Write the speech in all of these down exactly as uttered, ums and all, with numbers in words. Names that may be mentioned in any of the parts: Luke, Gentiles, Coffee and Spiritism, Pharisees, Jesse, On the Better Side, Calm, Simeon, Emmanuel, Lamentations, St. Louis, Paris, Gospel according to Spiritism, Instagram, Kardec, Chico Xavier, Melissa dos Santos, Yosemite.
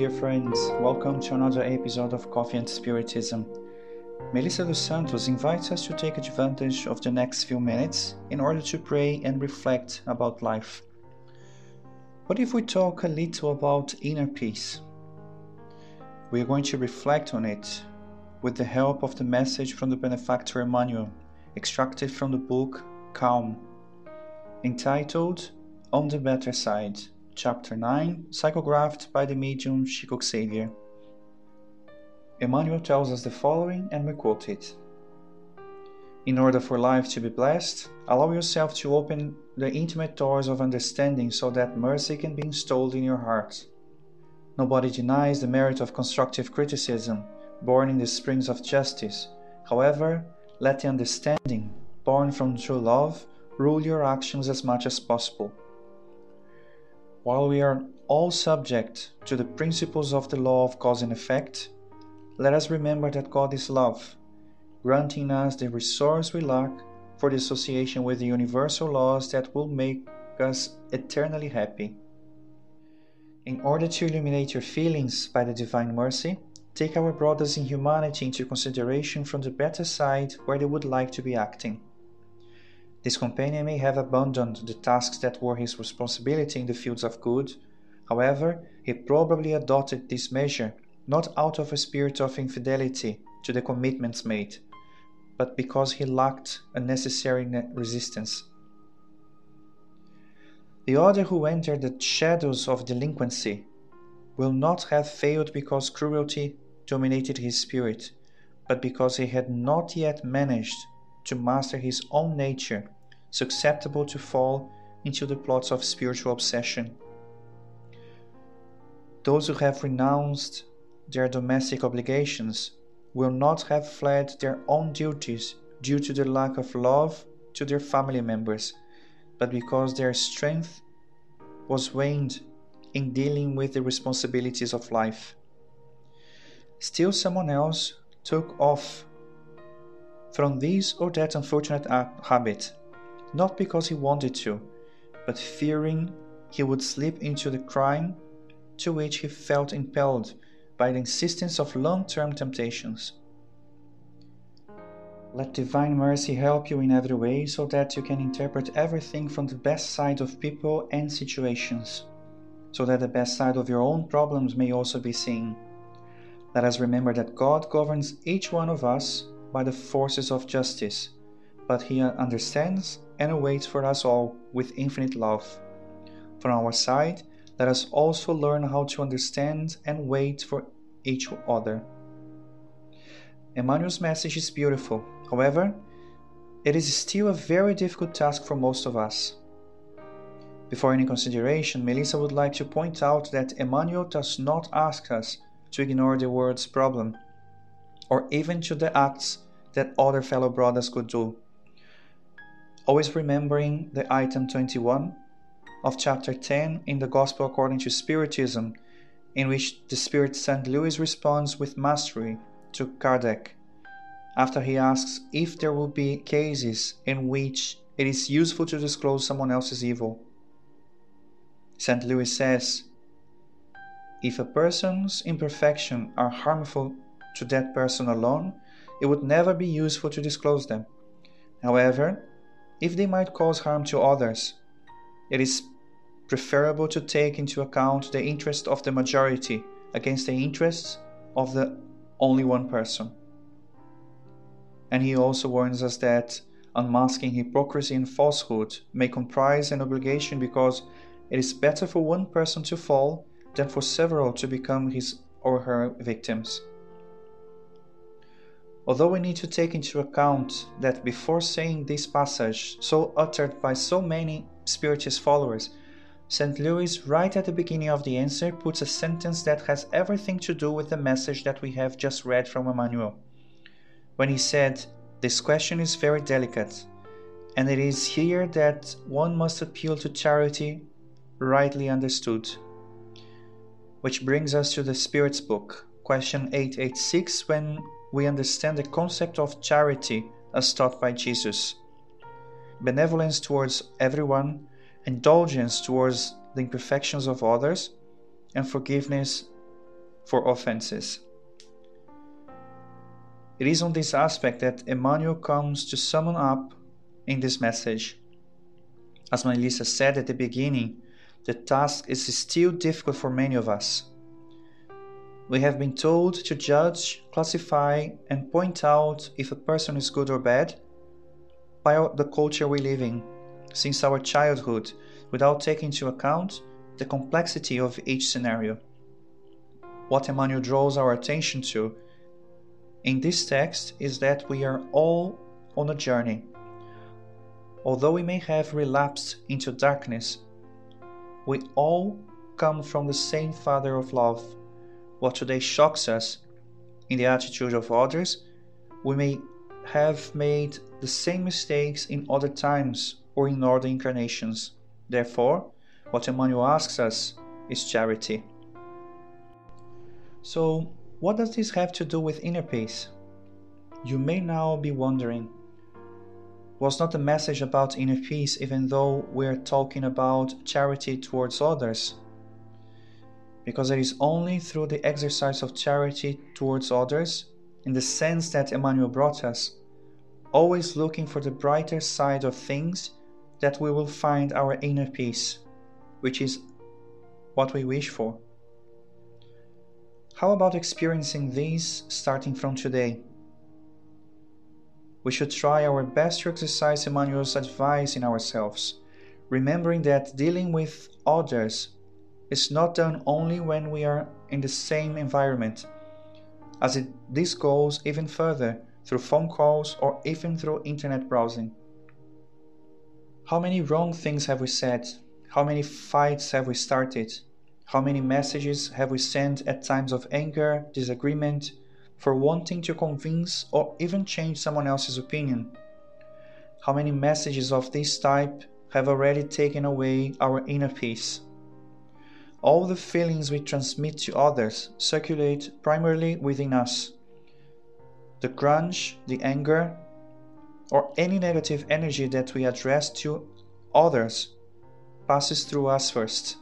dear friends, welcome to another episode of Coffee and Spiritism. Melissa dos Santos invites us to take advantage of the next few minutes in order to pray and reflect about life. What if we talk a little about inner peace? We are going to reflect on it with the help of the message from the benefactor Emmanuel, extracted from the book Calm, entitled On the Better Side, Chapter nine, psychographed by the medium Chico Xavier. Emmanuel tells us the following, and we quote it. In order for life to be blessed, allow yourself to open the intimate doors of understanding so that mercy can be installed in your heart. Nobody denies the merit of constructive criticism, born in the springs of justice. However, let the understanding, born from true love, rule your actions as much as possible. While we are all subject to the principles of the law of cause and effect, let us remember that God is love, granting us the resource we lack for the association with the universal laws that will make us eternally happy. In order to illuminate your feelings by the divine mercy, take our brothers in humanity into consideration from the better side where they would like to be acting. This companion may have abandoned the tasks that were his responsibility in the fields of good. However, he probably adopted this measure not out of a spirit of infidelity to the commitments made, but because he lacked a necessary resistance. The other who entered the shadows of delinquency will not have failed because cruelty dominated his spirit, but because he had not yet managed to master his own nature, susceptible to fall into the plots of spiritual obsession. Those who have renounced their domestic obligations will not have fled their own duties due to the lack of love to their family members, but because their strength was waned in dealing with the responsibilities of life. Still someone else took off from this or that unfortunate habit, not because he wanted to, but fearing he would slip into the crime to which he felt impelled by the insistence of long-term temptations. Let divine mercy help you in every way so that you can interpret everything from the best side of people and situations, so that the best side of your own problems may also be seen. Let us remember that God governs each one of us by the forces of justice, but He understands and awaits for us all with infinite love. From our side, let us also learn how to understand and wait for each other. Emmanuel's message is beautiful. However, it is still a very difficult task for most of us. Before any consideration, Melissa would like to point out that Emmanuel does not ask us to ignore the world's problem, or even to the acts that other fellow brothers could do, always remembering the item twenty-one of chapter ten in the Gospel according to Spiritism, in which the spirit Saint Louis responds with mastery to Kardec, after he asks if there will be cases in which it is useful to disclose someone else's evil. Saint Louis says, "If a person's imperfections are harmful to that person alone, it would never be useful to disclose them. However, if they might cause harm to others, it is preferable to take into account the interest of the majority against the interests of the only one person." And he also warns us that unmasking hypocrisy and falsehood may comprise an obligation, because it is better for one person to fall than for several to become his or her victims. Although we need to take into account that before saying this passage, so uttered by so many Spiritist followers, Saint Louis, right at the beginning of the answer, puts a sentence that has everything to do with the message that we have just read from Emmanuel, when he said, "This question is very delicate, and it is here that one must appeal to charity rightly understood." Which brings us to the Spirit's book, question eight eighty-six, when we understand the concept of charity as taught by Jesus. Benevolence towards everyone, indulgence towards the imperfections of others, and forgiveness for offenses. It is on this aspect that Emmanuel comes to sum up in this message. As Melissa said at the beginning, the task is still difficult for many of us. We have been told to judge, classify, and point out if a person is good or bad by the culture we live in, since our childhood, without taking into account the complexity of each scenario. What Emmanuel draws our attention to in this text is that we are all on a journey. Although we may have relapsed into darkness, we all come from the same Father of love. What today shocks us in the attitude of others, we may have made the same mistakes in other times or in other incarnations. Therefore, what Emmanuel asks us is charity. So, what does this have to do with inner peace? You may now be wondering, was not the message about inner peace even though we're talking about charity towards others? Because it is only through the exercise of charity towards others, in the sense that Emmanuel brought us, always looking for the brighter side of things, that we will find our inner peace, which is what we wish for. How about experiencing these starting from today? We should try our best to exercise Emmanuel's advice in ourselves, remembering that dealing with others is not done only when we are in the same environment, as it, this goes even further, through phone calls or even through internet browsing. How many wrong things have we said? How many fights have we started? How many messages have we sent at times of anger, disagreement, for wanting to convince or even change someone else's opinion? How many messages of this type have already taken away our inner peace? All the feelings we transmit to others circulate primarily within us. The grudge, the anger, or any negative energy that we address to others passes through us first.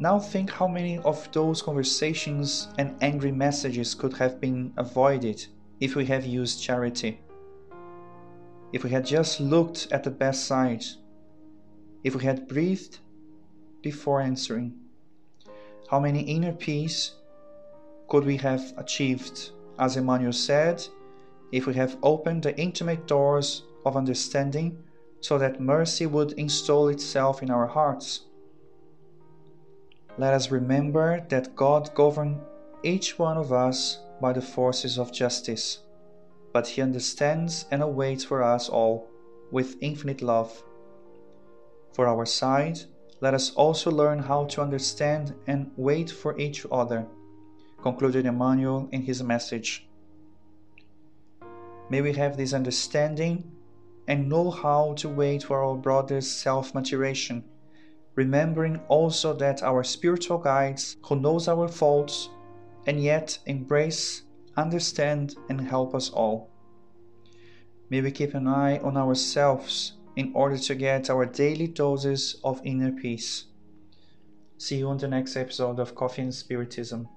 Now think how many of those conversations and angry messages could have been avoided if we have used charity. If we had just looked at the best side. If we had breathed before answering. How many inner peace could we have achieved, as Emmanuel said, if we have opened the intimate doors of understanding so that mercy would install itself in our hearts? Let us remember that God governs each one of us by the forces of justice, but He understands and awaits for us all with infinite love. For our side, let us also learn how to understand and wait for each other, concluded Emmanuel in his message. May we have this understanding and know how to wait for our brother's self-maturation, remembering also that our spiritual guides, who knows our faults, and yet embrace, understand, and help us all. May we keep an eye on ourselves in order to get our daily doses of inner peace. See you on the next episode of Coffee and Spiritism.